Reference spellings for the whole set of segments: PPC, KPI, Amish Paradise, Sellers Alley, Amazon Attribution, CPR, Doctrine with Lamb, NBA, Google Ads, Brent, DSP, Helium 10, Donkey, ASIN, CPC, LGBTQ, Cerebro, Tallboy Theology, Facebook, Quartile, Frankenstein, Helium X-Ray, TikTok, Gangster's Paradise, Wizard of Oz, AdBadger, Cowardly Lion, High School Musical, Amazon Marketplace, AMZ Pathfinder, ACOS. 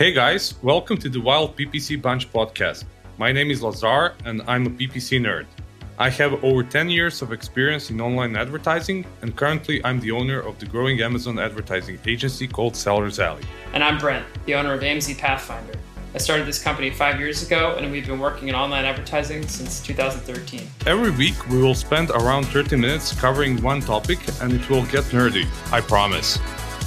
Hey guys, welcome to the Wild PPC Bunch podcast. My name is Lazar and I'm a PPC nerd. I have over 10 years of experience in online advertising and currently I'm the owner of the growing Amazon advertising agency called Sellers Alley. And I'm Brent, the owner of AMZ Pathfinder. I started this company 5 years ago and we've been working in online advertising since 2013. Every week we will spend around 30 minutes covering one topic and it will get nerdy, I promise.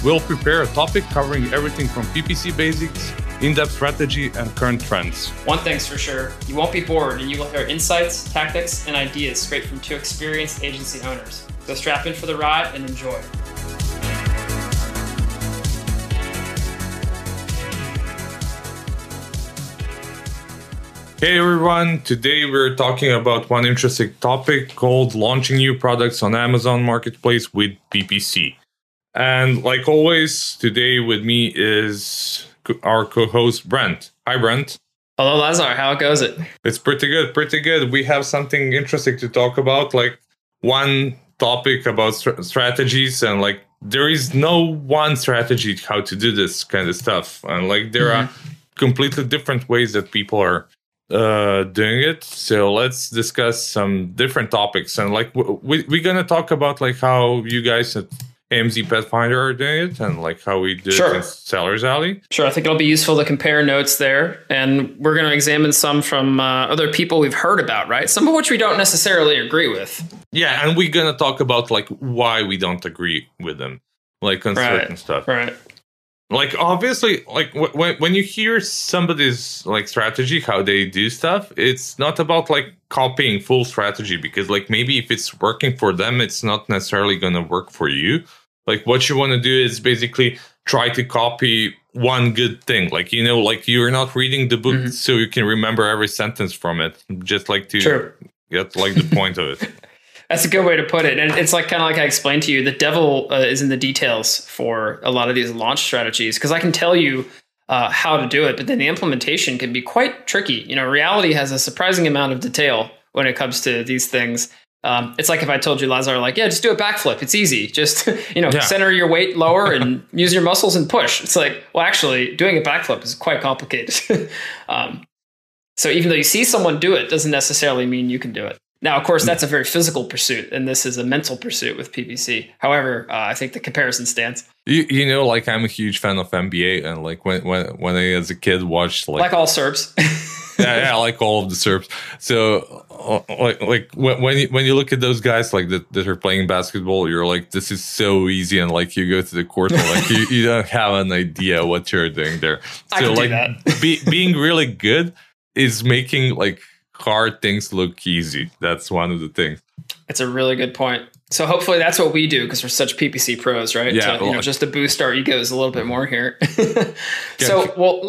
We'll prepare a topic covering everything from PPC basics, in-depth strategy, and current trends. One thing's for sure, you won't be bored and you will hear insights, tactics, and ideas straight from two experienced agency owners. So strap in for the ride and enjoy. Hey everyone, today we're talking about one interesting topic called launching new products on Amazon Marketplace with PPC. And like always, today with me is our co-host, Brent. Hi, Brent. Hello, Lazar. How goes it? It's pretty good, pretty good. We have something interesting to talk about, like one topic about strategies. And like, there is no one strategy how to do this kind of stuff. And like, there are completely different ways that people are doing it. So let's discuss some different topics. And like, we're going to talk about like how you guys at AMZ Pathfinder are doing it and like how we did it in Sellers Alley. Sure, I think it'll be useful to compare notes there. And we're going to examine some from other people we've heard about, right? Some of which we don't necessarily agree with. Yeah, and we're going to talk about like why we don't agree with them, like on certain stuff. Right. Like obviously, like when you hear somebody's like strategy, how they do stuff, it's not about like copying full strategy because like maybe if it's working for them, it's not necessarily going to work for you. Like what you want to do is basically try to copy one good thing. Like, you know, like you're not reading the book so you can remember every sentence from it. Just like to get like the point of it. That's a good way to put it. And it's like kind of like I explained to you, the devil is in the details for a lot of these launch strategies because I can tell you how to do it. But then the implementation can be quite tricky. You know, reality has a surprising amount of detail when it comes to these things. It's like if I told you, Lazar, like, yeah, just do a backflip. It's easy. Just, you know, center your weight lower and use your muscles and push. It's like, well, actually, doing a backflip is quite complicated. So even though you see someone do it, doesn't necessarily mean you can do it. Now, of course, that's a very physical pursuit, and this is a mental pursuit with PPC. However, I think the comparison stands. You know, like I'm a huge fan of NBA, and like when I as a kid watched like all Serbs, yeah, like all of the Serbs. So like when you look at those guys like that are playing basketball, you're like, this is so easy, and like you go to the court, and like you don't have an idea what you're doing there. So I can like do that. being really good is making like hard things look easy. That's one of the things. It's a really good point. So hopefully that's what we do because we're such PPC pros, right? Yeah. So, you know, just to boost our egos a little bit more here. So, well,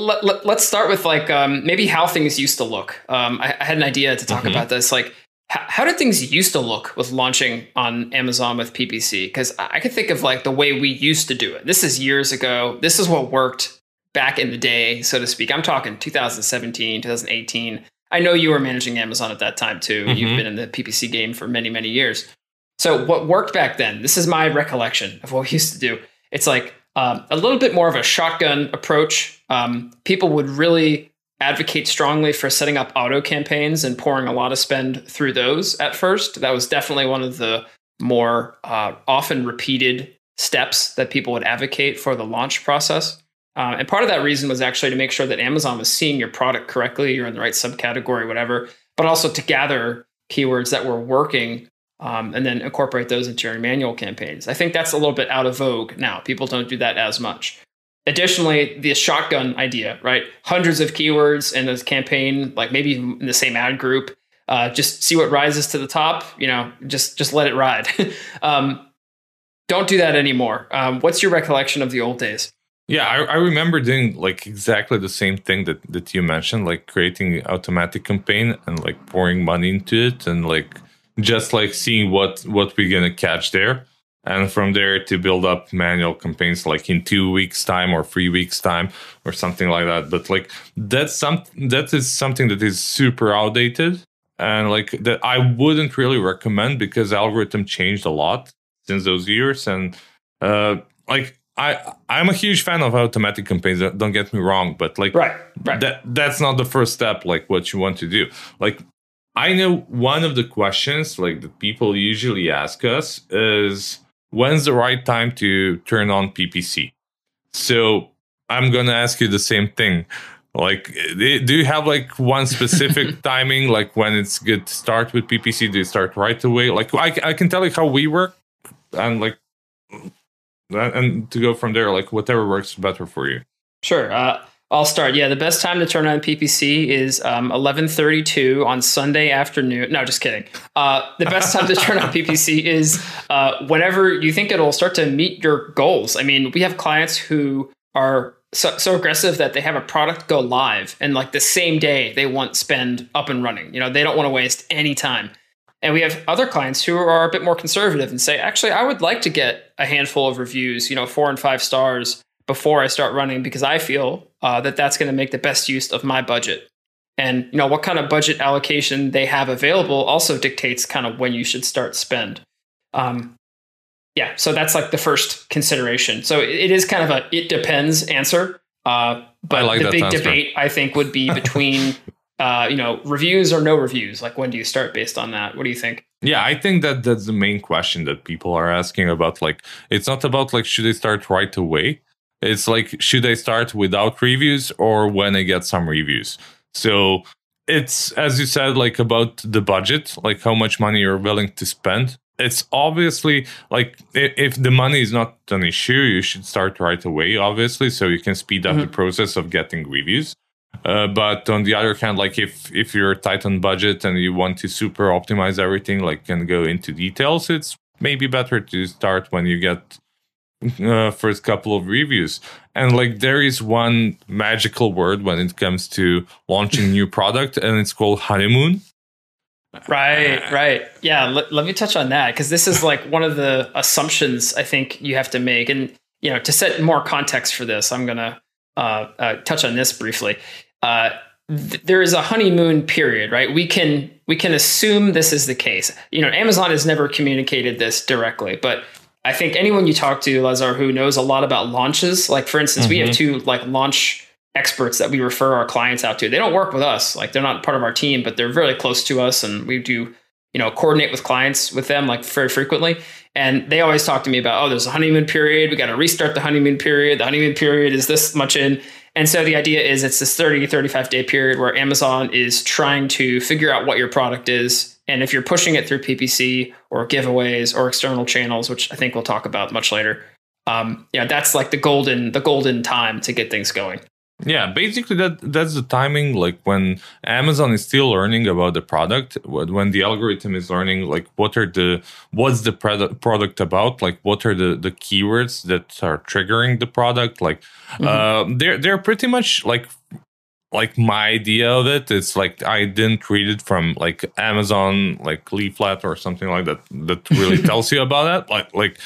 let's start with like maybe how things used to look. I had an idea to talk about this. Like, how did things used to look with launching on Amazon with PPC? Because I could think of like the way we used to do it. This is years ago. This is what worked back in the day, so to speak. I'm talking 2017, 2018. I know you were managing Amazon at that time, too. You've been in the PPC game for many, many years. So what worked back then? This is my recollection of what we used to do. It's like a little bit more of a shotgun approach. People would really advocate strongly for setting up auto campaigns and pouring a lot of spend through those at first. That was definitely one of the more often repeated steps that people would advocate for the launch process. And part of that reason was actually to make sure that Amazon was seeing your product correctly, you're in the right subcategory, whatever, but also to gather keywords that were working and then incorporate those into your manual campaigns. I think that's a little bit out of vogue now. People don't do that as much. Additionally, the shotgun idea, right? Hundreds of keywords in this campaign, like maybe in the same ad group, just see what rises to the top, you know, just let it ride. Don't do that anymore. What's your recollection of the old days? Yeah, I remember doing like exactly the same thing that you mentioned, like creating an automatic campaign and like pouring money into it and like just like seeing what we're going to catch there. And from there to build up manual campaigns like in 2 weeks time or 3 weeks time or something like that. But like that is something that is super outdated and like that I wouldn't really recommend because algorithm changed a lot since those years. And like I'm a huge fan of automatic campaigns. Don't get me wrong, but like right. That's not the first step. Like what you want to do. Like I know one of the questions like that people usually ask us is when's the right time to turn on PPC. So I'm gonna ask you the same thing. Like, do you have like one specific timing? Like when it's good to start with PPC? Do you start right away? Like I can tell you how we work and like. And to go from there, like whatever works better for you. Sure. I'll start. Yeah, the best time to turn on PPC is 11:32 on Sunday afternoon. No, just kidding. The best time to turn on PPC is whenever you think it'll start to meet your goals. I mean, we have clients who are so aggressive that they have a product go live and like the same day they want spend up and running. You know, they don't want to waste any time. And we have other clients who are a bit more conservative and say, actually, I would like to get a handful of reviews, you know, 4 and 5 stars before I start running, because I feel that that's going to make the best use of my budget. And, you know, what kind of budget allocation they have available also dictates kind of when you should start spend. Yeah, so that's like the first consideration. So it is kind of a it depends answer. But like the big debate, I think, would be between... you know, reviews or no reviews? Like, when do you start based on that? What do you think? Yeah, I think that that's the main question that people are asking about. Like, it's not about like, should I start right away? It's like, should I start without reviews or when I get some reviews? So it's, as you said, like about the budget, like how much money you're willing to spend. It's obviously like if the money is not an issue, you should start right away, obviously. So you can speed up the process of getting reviews. But on the other hand, like if you're tight on budget and you want to super optimize everything, like and go into details, it's maybe better to start when you get first couple of reviews. And like there is one magical word when it comes to launching new product, and it's called honeymoon. Right. Yeah, let me touch on that, because this is like one of the assumptions I think you have to make. And, you know, to set more context for this, I'm going to touch on this briefly. There is a honeymoon period, right? We can assume this is the case. You know, Amazon has never communicated this directly, but I think anyone you talk to, Lazar, who knows a lot about launches, like for instance, we have two like launch experts that we refer our clients out to. They don't work with us, like they're not part of our team, but they're really close to us, and we do, you know, coordinate with clients with them like very frequently. And they always talk to me about, oh, there's a honeymoon period. We got to restart the honeymoon period. The honeymoon period is this much in. And so the idea is it's this 30, 35 day period where Amazon is trying to figure out what your product is. And if you're pushing it through PPC or giveaways or external channels, which I think we'll talk about much later. Yeah, that's like the golden time to get things going. Yeah, basically that's the timing, like when Amazon is still learning about the product, when the algorithm is learning, like what's the product about, like what are the keywords that are triggering the product, like they're pretty much like my idea of it. It's like I didn't read it from like Amazon like leaflet or something like that really tells you about that. Like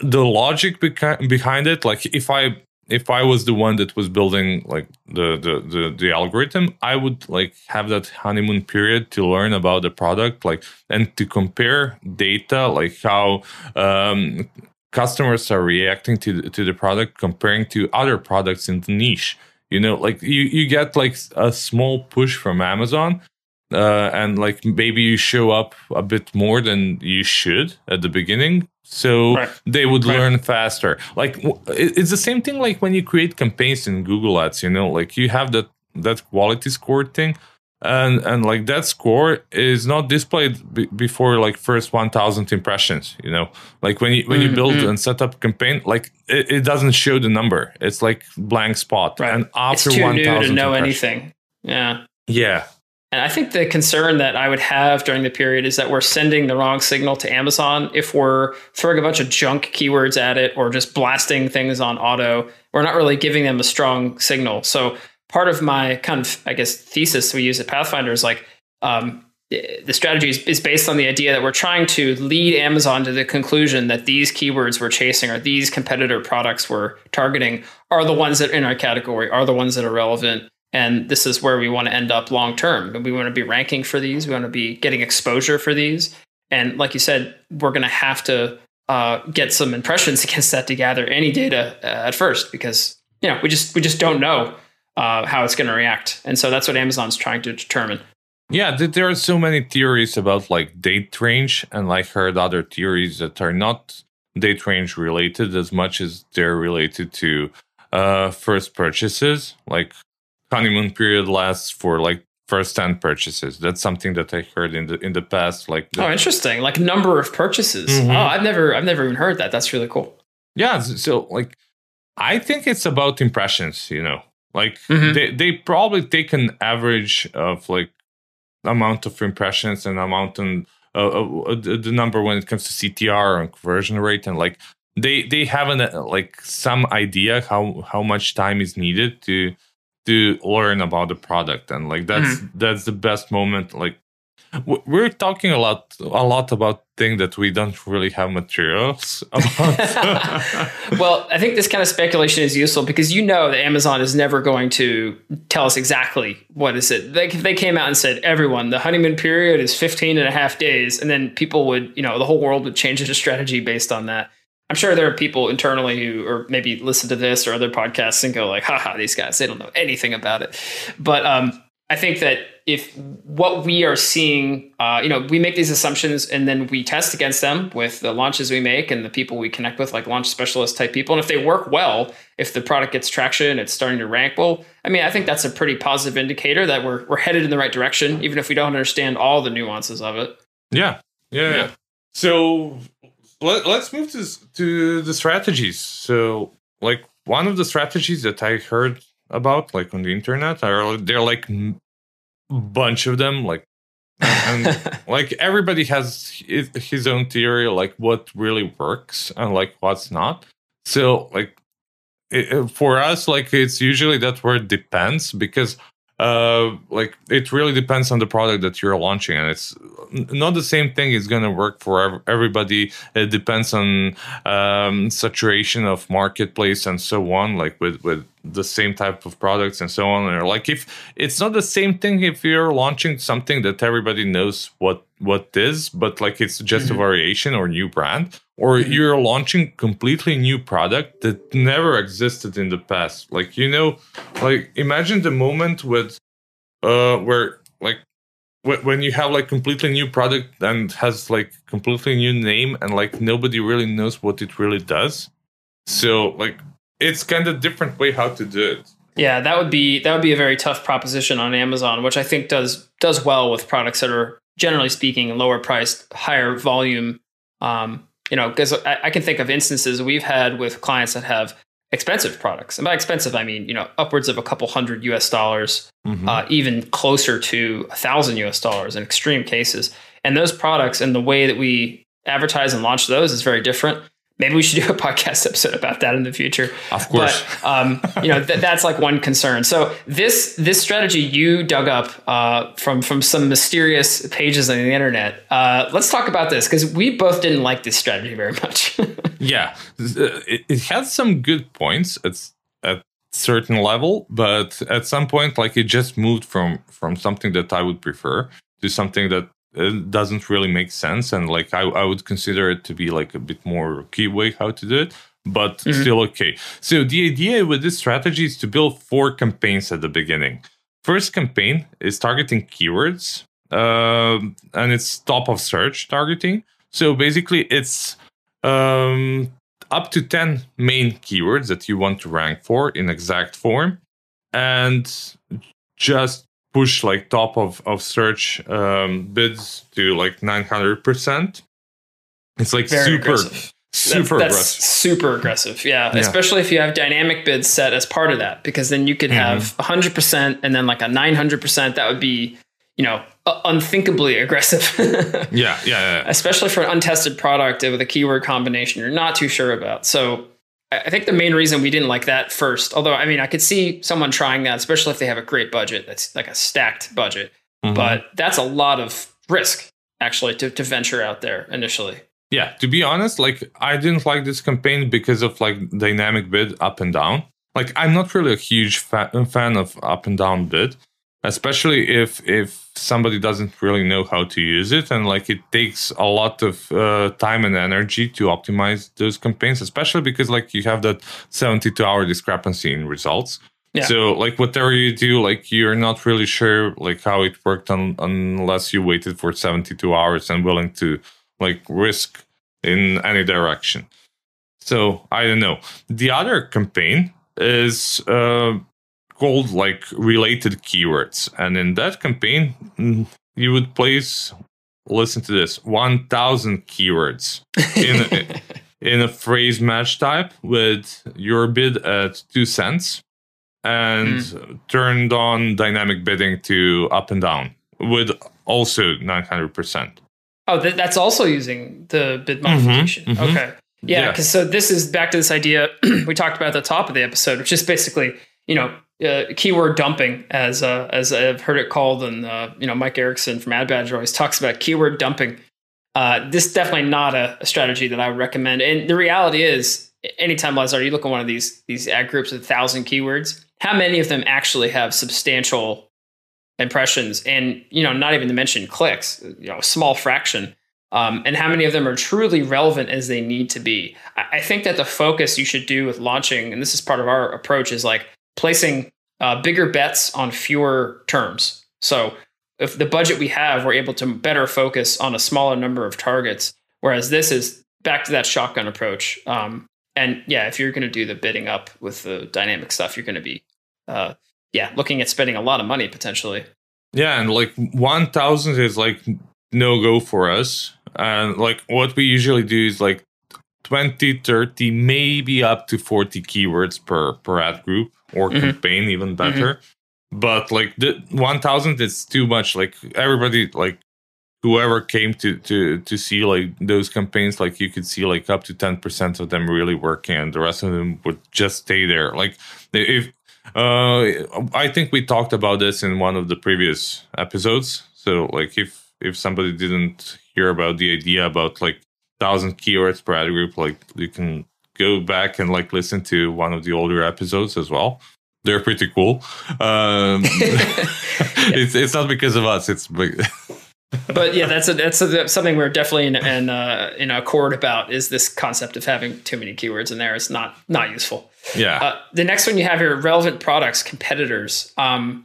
the logic behind it, like if I was the one that was building like the algorithm, I would like have that honeymoon period to learn about the product, like, and to compare data, like how customers are reacting to the product, comparing to other products in the niche. You know, like you get like a small push from Amazon, and like maybe you show up a bit more than you should at the beginning. So they would learn faster. Like it's the same thing like when you create campaigns in Google Ads, you know, like you have that quality score thing. And like that score is not displayed before like first 1,000 impressions, you know, like when you build and set up a campaign, like it doesn't show the number. It's like blank spot. Right. And after 1,000 impressions. It's too new to know anything. Yeah. Yeah. And I think the concern that I would have during the period is that we're sending the wrong signal to Amazon if we're throwing a bunch of junk keywords at it or just blasting things on auto. We're not really giving them a strong signal. So part of my kind of, I guess, thesis we use at Pathfinder is like the strategy is based on the idea that we're trying to lead Amazon to the conclusion that these keywords we're chasing or these competitor products we're targeting are the ones that are in our category, are the ones that are relevant. And this is where we want to end up long term. And we want to be ranking for these. We want to be getting exposure for these. And like you said, we're going to have to get some impressions against that to gather any data at first, because we just don't know how it's going to react. And so that's what Amazon's trying to determine. Yeah, there are so many theories about like date range, and I heard other theories that are not date range related as much as they're related to first purchases. Like honeymoon period lasts for like first 10 purchases. That's something that I heard in the past. Like oh, interesting! Like number of purchases. Mm-hmm. Oh, I've never even heard that. That's really cool. Yeah, so like I think it's about impressions. Like mm-hmm. they probably take an average of like amount of impressions and amount and the number when it comes to CTR and conversion rate, and like they have an like some idea how much time is needed to learn about the product, and like that's the best moment. Like we're talking a lot about things that we don't really have materials about. Well, I think this kind of speculation is useful because that Amazon is never going to tell us exactly what is it. They came out and said, everyone, the honeymoon period is 15 and a half days. And then people would, the whole world would change its strategy based on that. I'm sure there are people internally who or maybe listen to this or other podcasts and go like, haha, these guys, they don't know anything about it. But I think that if what we are seeing, we make these assumptions and then we test against them with the launches we make and the people we connect with, like launch specialist type people. And if they work well, if the product gets traction, it's starting to rank well. I mean, I think that's a pretty positive indicator that we're headed in the right direction, even if we don't understand all the nuances of it. Yeah. So let's move to the strategies. So like one of the strategies that I heard about like on the internet they're like a bunch of them, like and like everybody has his own theory, like what really works and like what's not. So like for us, like it's usually that word depends, because like it really depends on the product that you're launching, and it's not the same thing is going to work for everybody. It depends on saturation of marketplace and so on, like with the same type of products and so on. Or like if it's not the same thing if you're launching something that everybody knows what is, but like it's just a variation or new brand, or you're launching completely new product that never existed in the past. Like like imagine the moment with where like when you have like completely new product and has like completely new name and like nobody really knows what it really does. So like it's kind of different way how to do it. Yeah, that would be a very tough proposition on Amazon, which I think does well with products that are generally speaking lower priced, higher volume. Because I can think of instances we've had with clients that have expensive products, and by expensive I mean upwards of a couple hundred $200, even closer to $1,000 in extreme cases. And those products and the way that we advertise and launch those is very different. Maybe we should do a podcast episode about that in the future. Of course. But, that's like one concern. So this strategy you dug up from some mysterious pages on the internet. Let's talk about this, because we both didn't like this strategy very much. Yeah, it has some good points at certain level, but at some point, like it just moved from something that I would prefer to something that it doesn't really make sense, and like I would consider it to be like a bit more key way how to do it, but still okay. So the idea with this strategy is to build 4 campaigns at the beginning. First campaign is targeting keywords, and it's top of search targeting. So basically it's up to 10 main keywords that you want to rank for in exact form, and just push like top of search bids to like 900%. It's like very super aggressive. That's aggressive. Super aggressive. Yeah. Especially if you have dynamic bids set as part of that, because then you could have 100% and then like a 900%. That would be, unthinkably aggressive. Yeah. Especially for an untested product with a keyword combination you're not too sure about. So I think the main reason we didn't like that first, although, I mean, I could see someone trying that, especially if they have a great budget. That's like a stacked budget. But that's a lot of risk, actually, to venture out there initially. Yeah, to be honest, like I didn't like this campaign because of like dynamic bid up and down. Like I'm not really a huge fan of up and down bid. Especially if somebody doesn't really know how to use it, and like it takes a lot of time and energy to optimize those campaigns, especially because like you have that 72-hour discrepancy in results. Yeah. So like whatever you do, like you're not really sure like how it worked unless you waited for 72 hours and willing to like risk in any direction. So I don't know. The other campaign is called like related keywords, and in that campaign you would place, listen to this, 1,000 keywords in a phrase match type with your bid at 2 cents. And turned on dynamic bidding to up and down with also 900%. Oh, that's also using the bid modification. Mm-hmm, mm-hmm. Okay. Yeah. Because so this is back to this idea we talked about at the top of the episode, which is basically, you know, keyword dumping, as I've heard it called. And, you know, Mike Erickson from AdBadger always talks about keyword dumping. This is definitely not a strategy that I would recommend. And the reality is, anytime, Lazar, you look at one of these ad groups with 1,000 keywords, how many of them actually have substantial impressions and, you know, not even to mention clicks, you know, a small fraction, and how many of them are truly relevant as they need to be? I think that the focus you should do with launching, and this is part of our approach, is like placing bigger bets on fewer terms. So if the budget we have, we're able to better focus on a smaller number of targets, whereas this is back to that shotgun approach. And yeah, if you're going to do the bidding up with the dynamic stuff, you're going to be looking at spending a lot of money potentially. Yeah, and like 1,000 is like no go for us. And like what we usually do is like 20, 30, maybe up to 40 keywords per ad group or campaign, even better. Mm-hmm. But like the 1,000 is too much. Like everybody, like whoever came to see like those campaigns, like you could see like up to 10% of them really working, and the rest of them would just stay there. Like if I think we talked about this in one of the previous episodes. So like if somebody didn't hear about the idea about like 1,000 keywords per ad group, like you can go back and like listen to one of the older episodes as well. They're pretty cool. It's not because of us. It's but yeah, that's something we're definitely in accord about, is this concept of having too many keywords in there is not useful. Yeah. The next one you have here, relevant products, competitors. Let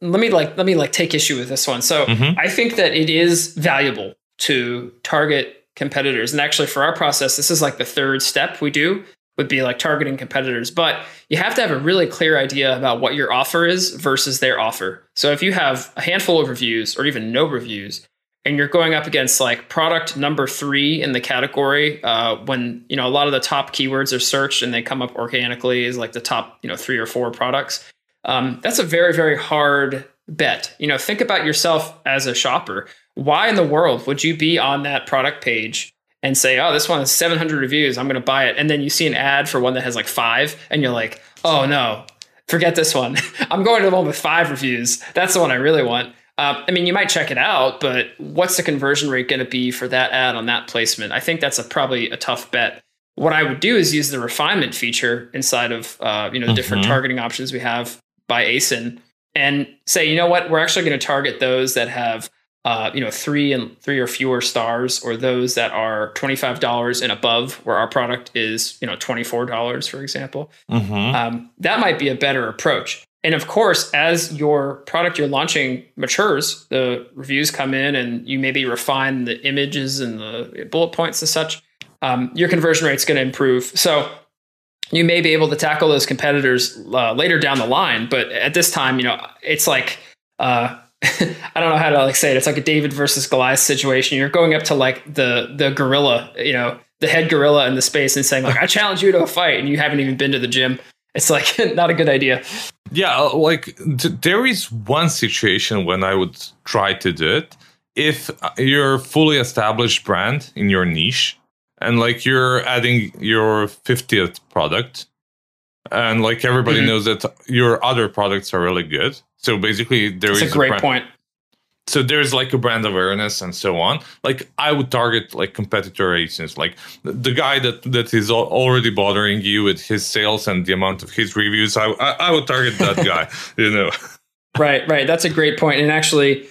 me take issue with this one. So I think that it is valuable to target competitors, and actually for our process, this is like the third step we do would be like targeting competitors. But you have to have a really clear idea about what your offer is versus their offer. So if you have a handful of reviews or even no reviews, and you're going up against like product number 3 in the category, when, you know, a lot of the top keywords are searched and they come up organically as like the top, you know, 3 or 4 products, that's a very, very hard bet. You know, think about yourself as a shopper. Why in the world would you be on that product page and say, oh, this one has 700 reviews, I'm going to buy it. And then you see an ad for one that has like 5, and you're like, oh no, forget this one. I'm going to the one with 5 reviews. That's the one I really want. I mean, you might check it out, but what's the conversion rate going to be for that ad on that placement? I think that's probably a tough bet. What I would do is use the refinement feature inside of the different targeting options we have by ASIN, and say, you know what, we're actually going to target those that have 3 or fewer stars, or those that are $25 and above, where our product is, you know, $24, for example. That might be a better approach. And of course, as your product you're launching matures, the reviews come in, and you maybe refine the images and the bullet points and such. Your conversion rate's going to improve. So you may be able to tackle those competitors later down the line. But at this time, you know, it's like, I don't know how to like say it. It's like a David versus Goliath situation. You're going up to like the gorilla, you know, the head gorilla in the space, and saying like, I challenge you to a fight, and you haven't even been to the gym. It's like not a good idea. Yeah, like there is one situation when I would try to do it. If you're a fully established brand in your niche, and like you're adding your 50th product, and like everybody knows that your other products are really good. So basically, that's a great point. So there's like a brand awareness and so on. Like I would target like competitor agents, like the guy that is already bothering you with his sales and the amount of his reviews. I would target that guy, you know. Right. That's a great point. And actually,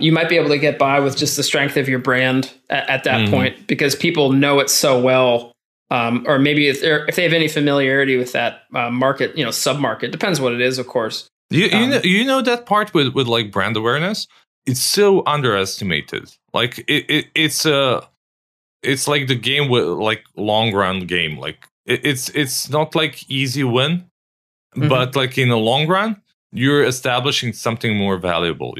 you might be able to get by with just the strength of your brand at that point, because people know it so well. Or maybe if they have any familiarity with that market, sub-market, depends what it is, of course. You know that part with like brand awareness, it's so underestimated. Like it's like the game with like long run game. Like it's not like easy win, but like in the long run, you're establishing something more valuable.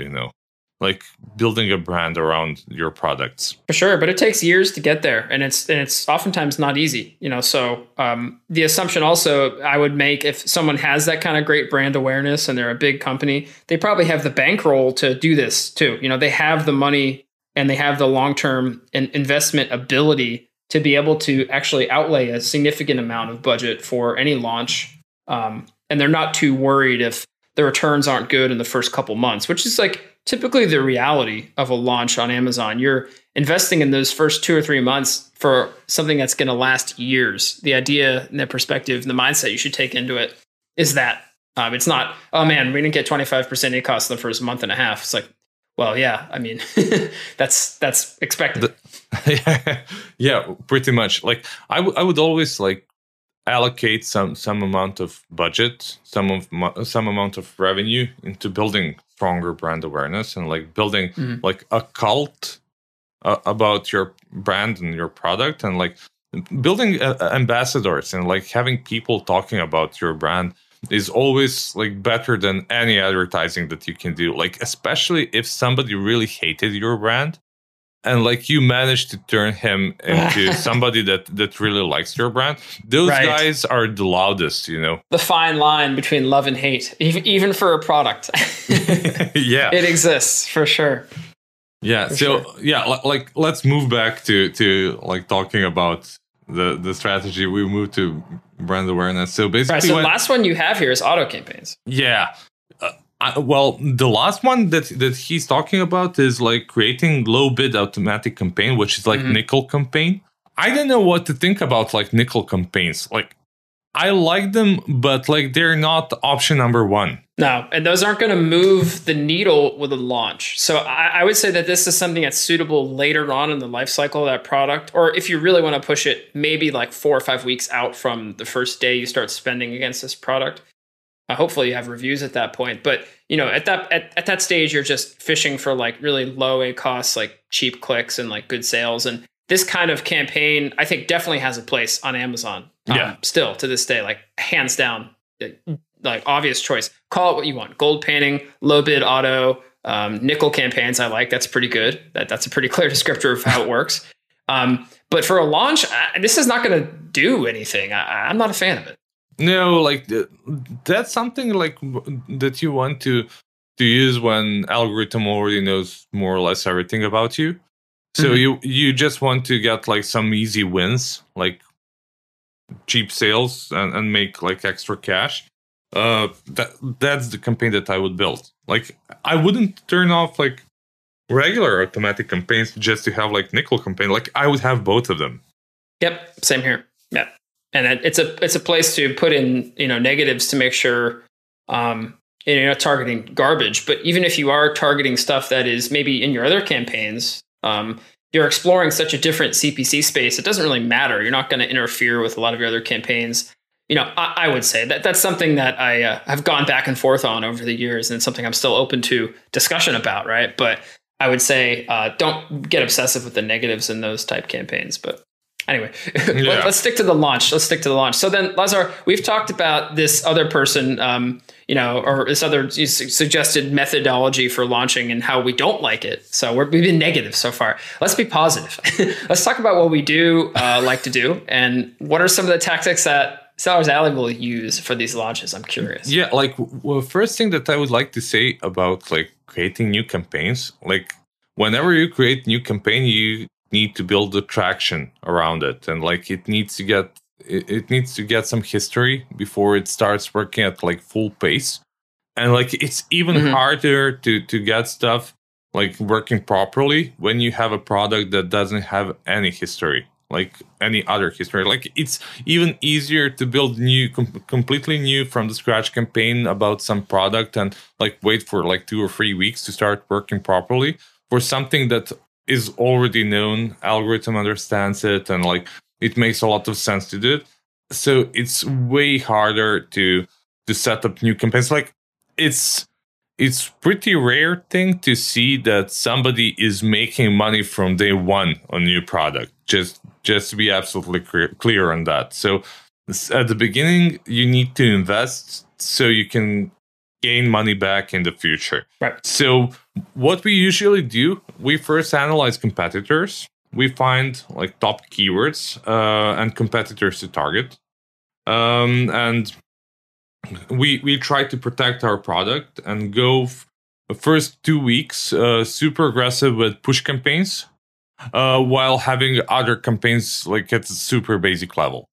Like building a brand around your products. For sure. But it takes years to get there. And it's oftentimes not easy, So the assumption also I would make, if someone has that kind of great brand awareness and they're a big company, they probably have the bankroll to do this too. They have the money and they have the long-term investment ability to be able to actually outlay a significant amount of budget for any launch. And they're not too worried if the returns aren't good in the first couple months, which is like typically the reality of a launch on Amazon. You're investing in those first 2 or 3 months for something that's going to last years. The idea and the perspective and the mindset you should take into it is that it's not, oh man, we didn't get 25% ACOS in the first month and a half. It's like, well, yeah, I mean, that's expected. Yeah, pretty much. Like I would always like allocate some amount of budget, some amount of revenue into building stronger brand awareness and like building like a cult about your brand and your product, and like building ambassadors and like having people talking about your brand is always like better than any advertising that you can do. Like, especially if somebody really hated your brand and like you managed to turn him into somebody that really likes your brand, those guys are the loudest, The fine line between love and hate, even for a product. Yeah. It exists for sure. Yeah. Like let's move back to like talking about the strategy. We moved to brand awareness. So basically, so the last one you have here is auto campaigns. Yeah. Well, the last one that he's talking about is like creating low bid automatic campaign, which is like nickel campaign. I don't know what to think about like nickel campaigns. Like I like them, but like they're not option number one. No, and those aren't going to move the needle with a launch. So I would say that this is something that's suitable later on in the life cycle of that product. Or if you really want to push it, maybe like 4 or 5 weeks out from the first day you start spending against this product. Hopefully you have reviews at that point, but at that stage you're just fishing for like really low ACOS, like cheap clicks and like good sales. And this kind of campaign, I think, definitely has a place on Amazon. Still to this day, like hands down, like obvious choice. Call it what you want: gold painting, low bid auto, nickel campaigns. I like that's pretty good. That's a pretty clear descriptor of how it works. But for a launch, this is not going to do anything. I'm not a fan of it. No, like that's something like that you want to use when algorithm already knows more or less everything about you. So you just want to get like some easy wins, like cheap sales and make like extra cash. That's the campaign that I would build. Like I wouldn't turn off like regular automatic campaigns just to have like nickel campaign. Like I would have both of them. Yep, same here. Yeah. And it's a place to put in, negatives to make sure, you're not targeting garbage. But even if you are targeting stuff that is maybe in your other campaigns, you're exploring such a different CPC space. It doesn't really matter. You're not going to interfere with a lot of your other campaigns. I would say that that's something that I have gone back and forth on over the years, and it's something I'm still open to discussion about. Right. But I would say don't get obsessive with the negatives in those type campaigns. But anyway, Let's stick to the launch. So then, Lazar, we've talked about this other person, or this other suggested methodology for launching and how we don't like it. So we've been negative so far. Let's be positive. Let's talk about what we do like to do, and what are some of the tactics that Sellers Alley will use for these launches? I'm curious. Yeah, like first thing that I would like to say about like creating new campaigns, like whenever you create new campaign, you need to build the traction around it, and like it needs to get some history before it starts working at like full pace. And like it's even harder to get stuff like working properly when you have a product that doesn't have any history. like any other history. Like, it's even easier to build new, completely new from the scratch campaign about some product and like wait for like 2 or 3 weeks to start working properly for something that is already known. Algorithm understands it and like it makes a lot of sense to do it. So it's way harder to set up new campaigns. Like, it's pretty rare thing to see that somebody is making money from day one on new product. Just to be absolutely clear on that. So at the beginning, you need to invest so you can gain money back in the future. Right. So what we usually do, we first analyze competitors. We find like top keywords and competitors to target. And we try to protect our product and go the first 2 weeks super aggressive with push campaigns while having other campaigns like at a super basic level.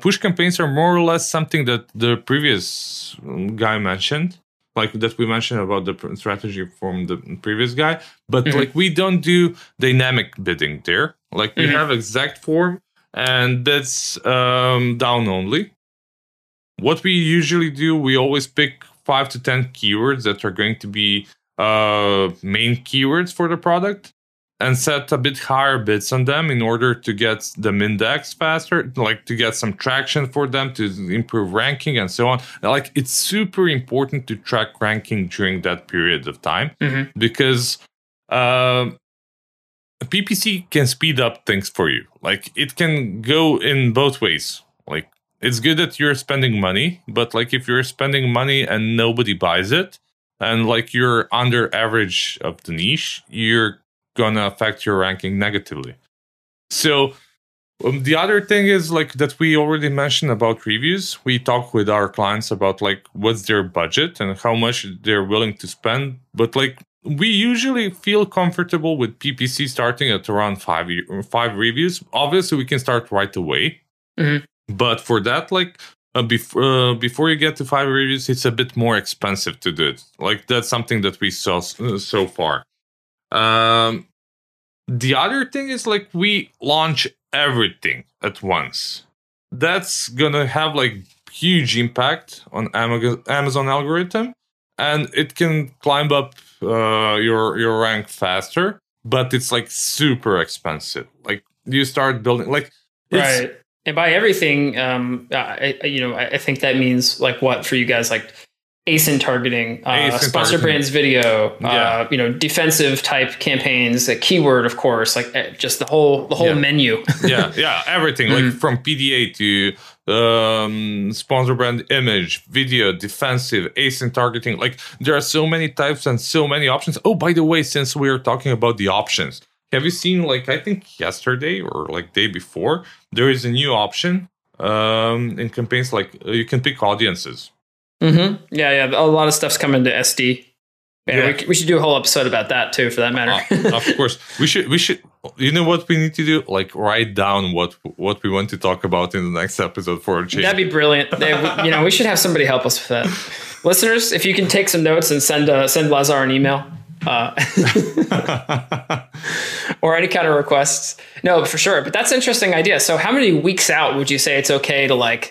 Push campaigns are more or less something that the previous guy mentioned, like that we mentioned about the strategy from the previous guy, but like we don't do dynamic bidding there. Like we have exact form, and that's down only. What we usually do, we always pick 5 to 10 keywords that are going to be main keywords for the product and set a bit higher bids on them in order to get them indexed faster, like to get some traction for them, to improve ranking and so on. Like, it's super important to track ranking during that period of time because PPC can speed up things for you. Like, it can go in both ways. Like, it's good that you're spending money, but like if you're spending money and nobody buys it and like you're under average of the niche, you're going to affect your ranking negatively. So the other thing is like that we already mentioned about reviews. We talk with our clients about like what's their budget and how much they're willing to spend. But like we usually feel comfortable with PPC starting at around five reviews. Obviously, we can start right away. But for that, like before you get to 5 reviews, it's a bit more expensive to do it. Like, that's something that we saw so far. The other thing is like we launch everything at once. That's gonna have like huge impact on Amazon algorithm, and it can climb up your rank faster. But it's like super expensive. Like, you start building like right. And by everything, I think that means like what for you guys, like ASIN targeting, sponsor brands video, defensive type campaigns, a keyword, of course, like just the whole menu. Everything like from PDA to sponsor brand image, video, defensive, ASIN targeting. Like, there are so many types and so many options. Oh, by the way, since we are talking about the options, have you seen, like, I think yesterday or like day before, there is a new option in campaigns, like you can pick audiences. A lot of stuff's coming to SD. We should do a whole episode about that too, for that matter. Of course, we should. You know what we need to do? Like, write down what we want to talk about in the next episode for a change. That'd be brilliant. We should have somebody help us with that. Listeners, if you can take some notes and send Lazar an email. Or any kind of requests. No, for sure. But that's an interesting idea. So how many weeks out would you say it's okay to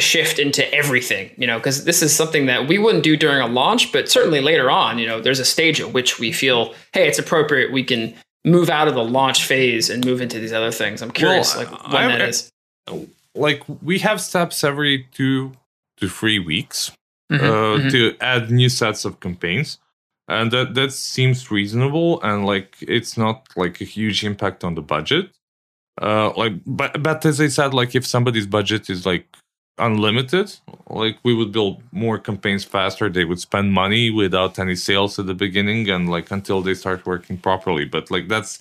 shift into everything? Because this is something that we wouldn't do during a launch, but certainly later on, there's a stage at which we feel, hey, it's appropriate. We can move out of the launch phase and move into these other things. I'm curious, that is. Like, we have steps every 2 to 3 weeks to add new sets of campaigns. And that seems reasonable, and like it's not like a huge impact on the budget. But as I said, like if somebody's budget is like unlimited, like we would build more campaigns faster. They would spend money without any sales at the beginning and like until they start working properly. But like that's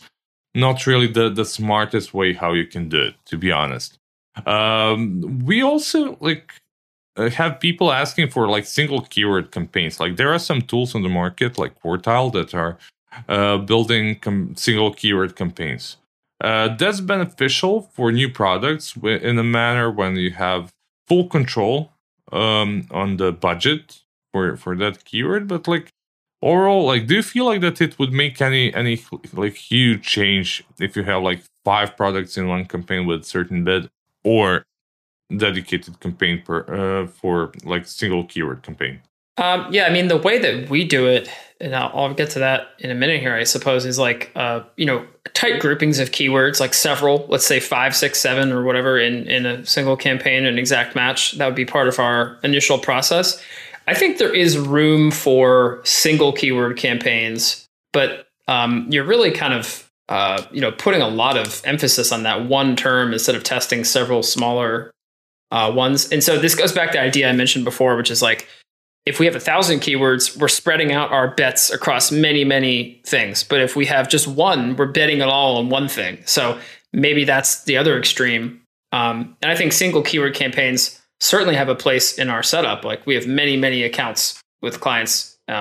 not really the smartest way how you can do it, to be honest. We also have people asking for like single keyword campaigns. Like, there are some tools on the market like Quartile that are building single keyword campaigns. That's beneficial for new products in a manner when you have full control on the budget for that keyword. But like Overall, like, do you feel like that it would make any like huge change if you have like 5 products in one campaign with a certain bid, or dedicated campaign for like single keyword campaign? Yeah, I mean, the way that we do it, and I'll get to that in a minute here, I suppose, is like, you know, tight groupings of keywords, like several, let's say 5, 6, 7 or whatever in a single campaign, an exact match. That would be part of our initial process. I think there is room for single keyword campaigns, but you're really kind of, you know, putting a lot of emphasis on that one term instead of testing several smaller ones. And so this goes back to the idea I mentioned before, which is like, if we have 1,000 keywords, we're spreading out our bets across many, many things. But if we have just one, we're betting it all on one thing. So maybe that's the other extreme. And I think single keyword campaigns certainly have a place in our setup. Like, we have many, many accounts with clients, you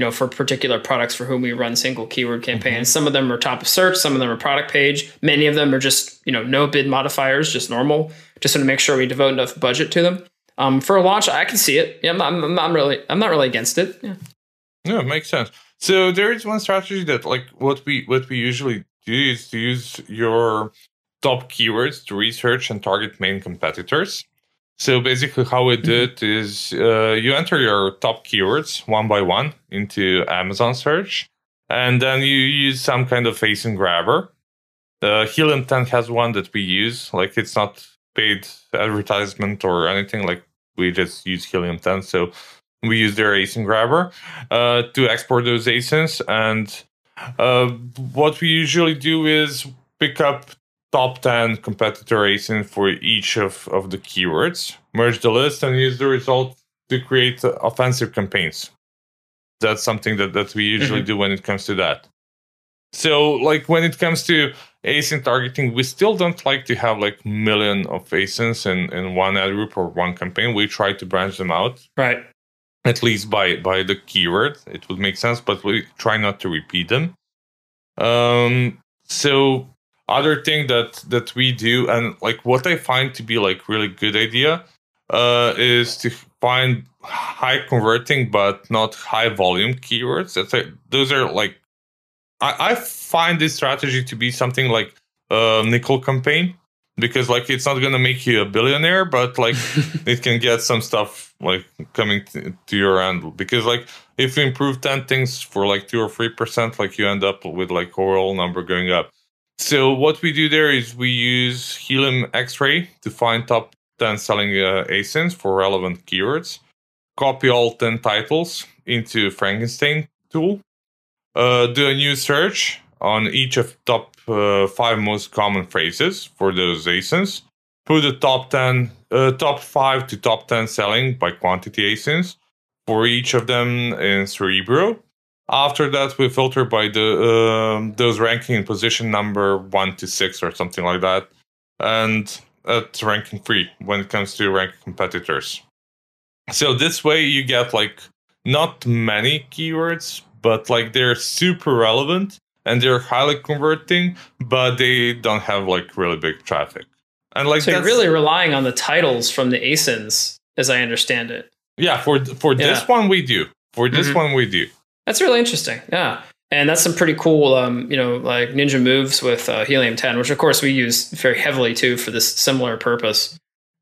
know, for particular products for whom we run single keyword campaigns. Mm-hmm. Some of them are top of search, some of them are product page. Many of them are just, you know, no bid modifiers, just normal. Just want to make sure we devote enough budget to them. For a launch, I can see it. Yeah, I'm not really against it. Yeah. No, it makes sense. So there is one strategy that, like, what we usually do is to use your top keywords to research and target main competitors. So basically how we do it is you enter your top keywords one by one into Amazon search, and then you use some kind of ASIN grabber. Helium 10 has one that we use. Like, it's not paid advertisement or anything. Like, we just use Helium 10. So we use their ASIN grabber to export those ASINs. And what we usually do is pick up top 10 competitor ASIN for each of the keywords, merge the list, and use the result to create offensive campaigns. That's something that we usually do when it comes to that. So, like, when it comes to ASIN targeting, we still don't like to have like million of ASINs in one ad group or one campaign. We try to branch them out. Right. At least by the keyword. It would make sense, but we try not to repeat them. So other thing that we do, and like what I find to be like really good idea, is to find high converting but not high volume keywords. Those are like, I find this strategy to be something like a nickel campaign, because like it's not gonna make you a billionaire, but like it can get some stuff like coming to your end, because like if you improve 10 things for like 2 or 3%, like you end up with like overall number going up. So what we do there is we use Helium X-Ray to find top 10 selling ASINs for relevant keywords, copy all 10 titles into Frankenstein tool, do a new search on each of top 5 most common phrases for those ASINs, put the top 5 to top 10 selling by quantity ASINs for each of them in Cerebro. After that, we filter by those ranking in position number 1 to 6 or something like that, and at ranking 3 when it comes to ranking competitors. So this way you get like not many keywords, but like they're super relevant and they're highly converting, but they don't have like really big traffic. And like, so you're really relying on the titles from the ASINs, as I understand it. Yeah, for this one we do. For this one we do. That's really interesting. Yeah. And that's some pretty cool, you know, like ninja moves with Helium 10, which of course we use very heavily too for this similar purpose.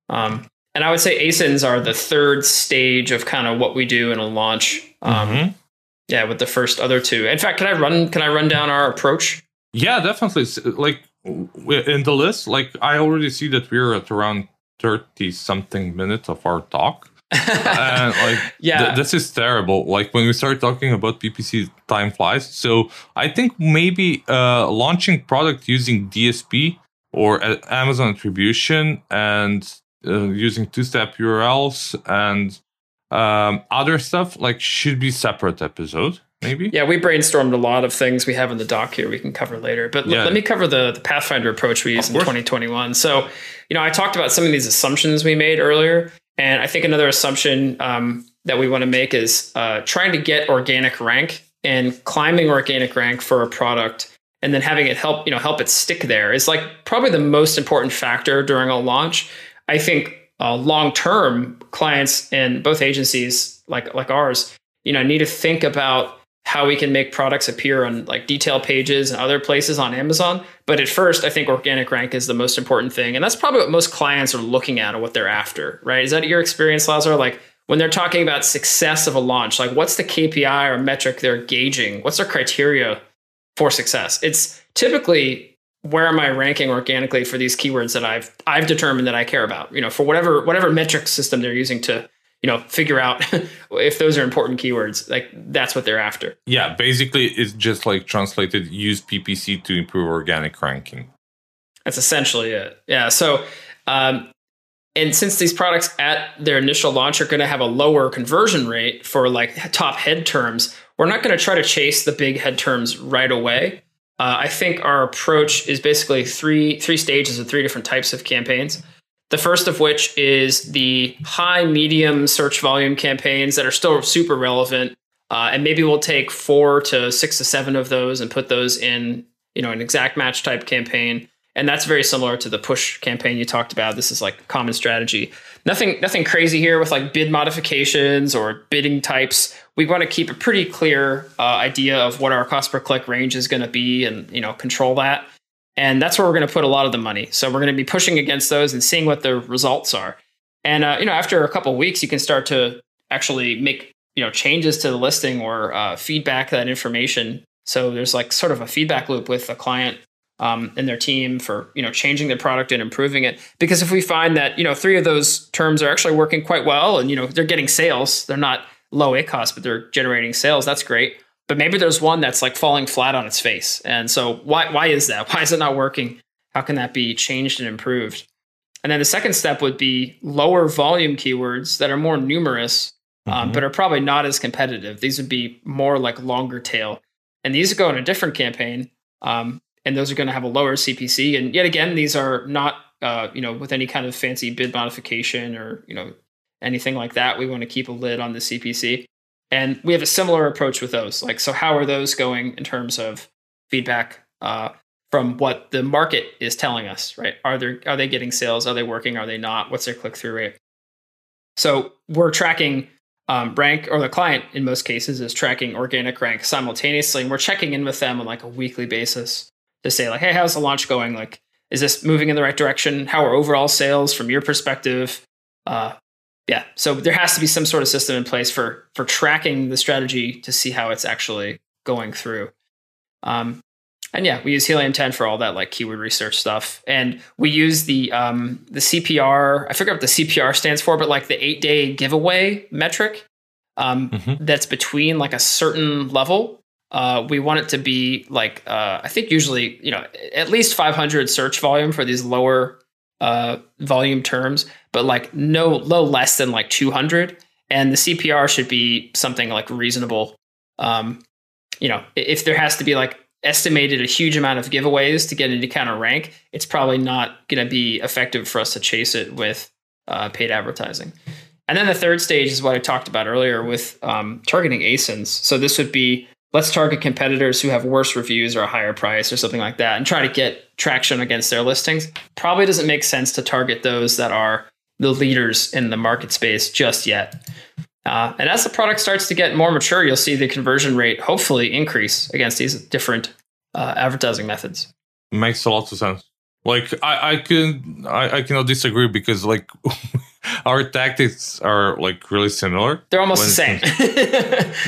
And I would say ASINs are the third stage of kind of what we do in a launch. Yeah, with the first other two. In fact, can I run down our approach? Yeah, definitely. Like in the list, like I already see that we're at around 30 something minutes of our talk. This is terrible. Like when we start talking about PPC, time flies. So I think maybe launching product using DSP or Amazon Attribution and using 2-step URLs and other stuff like should be separate episode, maybe. Yeah, we brainstormed a lot of things we have in the doc here we can cover later. But let me cover the Pathfinder approach we use in 2021. So, you know, I talked about some of these assumptions we made earlier. And I think another assumption that we want to make is trying to get organic rank and climbing organic rank for a product, and then having it help it stick there is like probably the most important factor during a launch. I think long term clients and both agencies like ours, you know, need to think about how we can make products appear on like detail pages and other places on Amazon. But at first, I think organic rank is the most important thing. And that's probably what most clients are looking at and what they're after, right? Is that your experience, Lazar? Like when they're talking about success of a launch, like what's the KPI or metric they're gauging? What's their criteria for success? It's typically, where am I ranking organically for these keywords that I've determined that I care about, you know, for whatever metric system they're using to, you know, figure out if those are important keywords, like that's what they're after. Yeah, basically, it's just like translated, use PPC to improve organic ranking. That's essentially it. Yeah. So, and since these products at their initial launch are going to have a lower conversion rate for like top head terms, we're not going to try to chase the big head terms right away. I think our approach is basically three stages of three different types of campaigns. The first of which is the high, medium search volume campaigns that are still super relevant. And maybe we'll take 4 to 6 to 7 of those and put those in, you know, an exact match type campaign. And that's very similar to the push campaign you talked about. This is like a common strategy. Nothing crazy here with like bid modifications or bidding types. We want to keep a pretty clear idea of what our cost per click range is going to be and, you know, control that. And that's where we're going to put a lot of the money. So we're going to be pushing against those and seeing what the results are. And, you know, after a couple of weeks, you can start to actually make, you know, changes to the listing or feedback that information. So there's like sort of a feedback loop with a client and their team for, you know, changing their product and improving it. Because if we find that, you know, 3 of those terms are actually working quite well and, you know, they're getting sales, they're not low ACOS, but they're generating sales, that's great. But maybe there's one that's like falling flat on its face. And so why is that? Why is it not working? How can that be changed and improved? And then the second step would be lower volume keywords that are more numerous, but are probably not as competitive. These would be more like longer tail. And these go in a different campaign. And those are going to have a lower CPC. And yet again, these are not, you know, with any kind of fancy bid modification or, you know, anything like that. We want to keep a lid on the CPC. And we have a similar approach with those. Like, so how are those going in terms of feedback from what the market is telling us, right? Are they getting sales? Are they working? Are they not? What's their click-through rate? So we're tracking rank, or the client in most cases is tracking organic rank simultaneously. And we're checking in with them on like a weekly basis to say like, hey, how's the launch going? Like, is this moving in the right direction? How are overall sales from your perspective? Yeah. So there has to be some sort of system in place for tracking the strategy to see how it's actually going through. And yeah, we use Helium 10 for all that like keyword research stuff. And we use the CPR, I forget what the CPR stands for, but like the 8-day giveaway metric that's between like a certain level. We want it to be like, I think usually, you know, at least 500 search volume for these lower volume terms, but like no less than like 200, and the CPR should be something like reasonable. You know, if there has to be like estimated a huge amount of giveaways to get into kind of rank, it's probably not going to be effective for us to chase it with paid advertising. And then the third stage is what I talked about earlier with targeting ASINs. So this would be, let's target competitors who have worse reviews or a higher price or something like that and try to get traction against their listings. Probably doesn't make sense to target those that are the leaders in the market space just yet. And as the product starts to get more mature, you'll see the conversion rate hopefully increase against these different advertising methods. Makes a lot of sense. Like I cannot disagree, because like our tactics are like really similar. They're almost the same.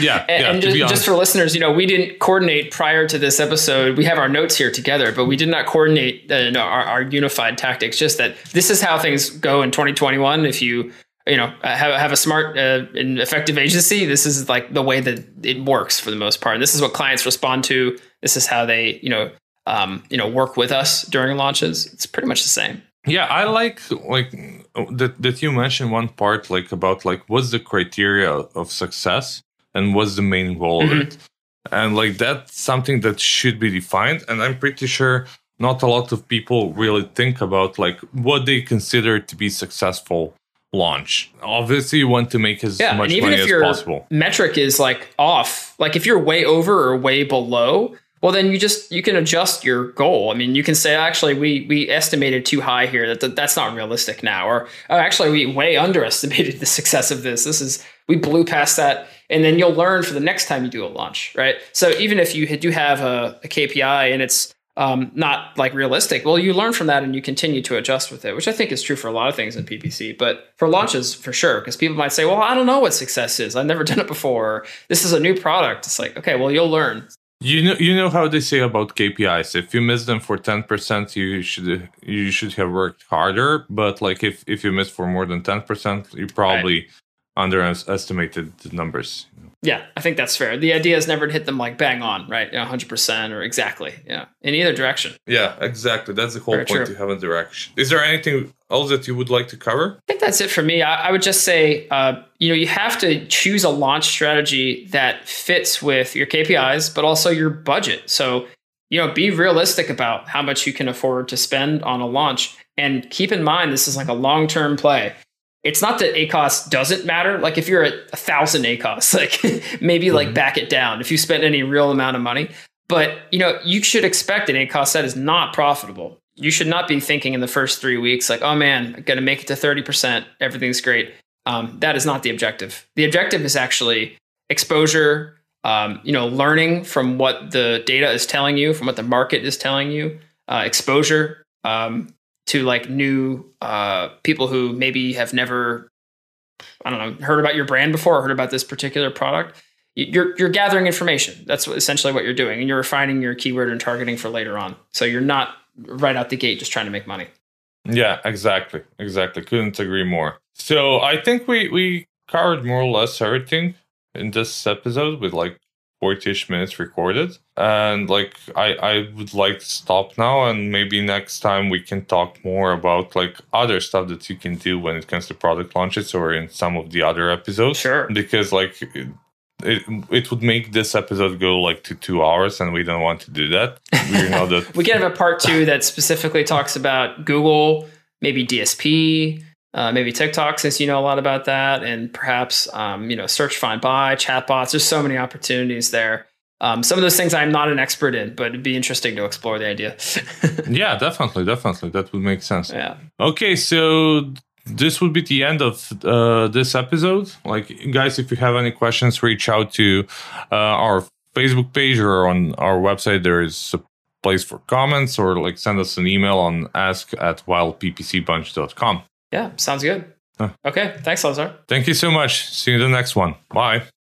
Yeah. And just for listeners, you know, we didn't coordinate prior to this episode. We have our notes here together, but we did not coordinate our unified tactics. Just that this is how things go in 2021. If you know, have a smart and effective agency, this is like the way that it works for the most part. And this is what clients respond to. This is how they, work with us during launches. It's pretty much the same. Yeah, I like that you mentioned one part like about like what's the criteria of success and what's the main goal of it. And like that's something that should be defined. And I'm pretty sure not a lot of people really think about like what they consider to be successful launch. Obviously, you want to make as much money as possible. Metric is like off, like if you're way over or way below, well, then you can adjust your goal. I mean, you can say, actually, we estimated too high here. That's not realistic now. Or actually, we way underestimated the success of this. This is We blew past that. And then you'll learn for the next time you do a launch, right? So even if you do have a KPI and it's not like realistic, well, you learn from that and you continue to adjust with it, which I think is true for a lot of things in PPC, but for launches for sure, because people might say, well, I don't know what success is. I've never done it before. This is a new product. It's like, okay, well, you'll learn. You know how they say about KPIs. If you miss them for 10%, you should have worked harder. But like if you miss for more than 10%, you probably underestimated the numbers. Yeah, I think that's fair. The idea is never to hit them like bang on, right? 100% or exactly. Yeah, in either direction. Yeah, exactly. That's the whole point. True. You have a direction. Is there anything else that you would like to cover? I think that's it for me. I would just say, you have to choose a launch strategy that fits with your KPIs, but also your budget. So, be realistic about how much you can afford to spend on a launch, and keep in mind this is like a long-term play. It's not that ACOS doesn't matter. Like if you're at 1,000 ACOS, like maybe like back it down if you spend any real amount of money. But, you should expect an ACOS that is not profitable. You should not be thinking in the first 3 weeks like, oh, man, I'm going to make it to 30%. Everything's great. That is not the objective. The objective is actually exposure, learning from what the data is telling you, from what the market is telling you, exposure, to like new people who maybe have never, heard about your brand before or heard about this particular product. You're gathering information. That's essentially what you're doing. And you're refining your keyword and targeting for later on. So you're not right out the gate just trying to make money. Yeah, exactly. Exactly. Couldn't agree more. So I think we covered more or less everything in this episode with like 40-ish minutes recorded. And like I would like to stop now, and maybe next time we can talk more about like other stuff that you can do when it comes to product launches, or in some of the other episodes. Sure. Because like it would make this episode go like to 2 hours, and we don't want to do that. We can have a part 2 that specifically talks about Google, maybe DSP, maybe TikTok, since you know a lot about that, and perhaps, search, find, buy, chatbots. There's so many opportunities there. Some of those things I'm not an expert in, but it'd be interesting to explore the idea. Yeah, definitely. That would make sense. Yeah. Okay, so this would be the end of this episode. Like, guys, if you have any questions, reach out to our Facebook page or on our website. There is a place for comments, or like send us an email on ask@wildppcbunch.com. Yeah, sounds good. Okay, thanks, Lazar. Thank you so much. See you in the next one. Bye.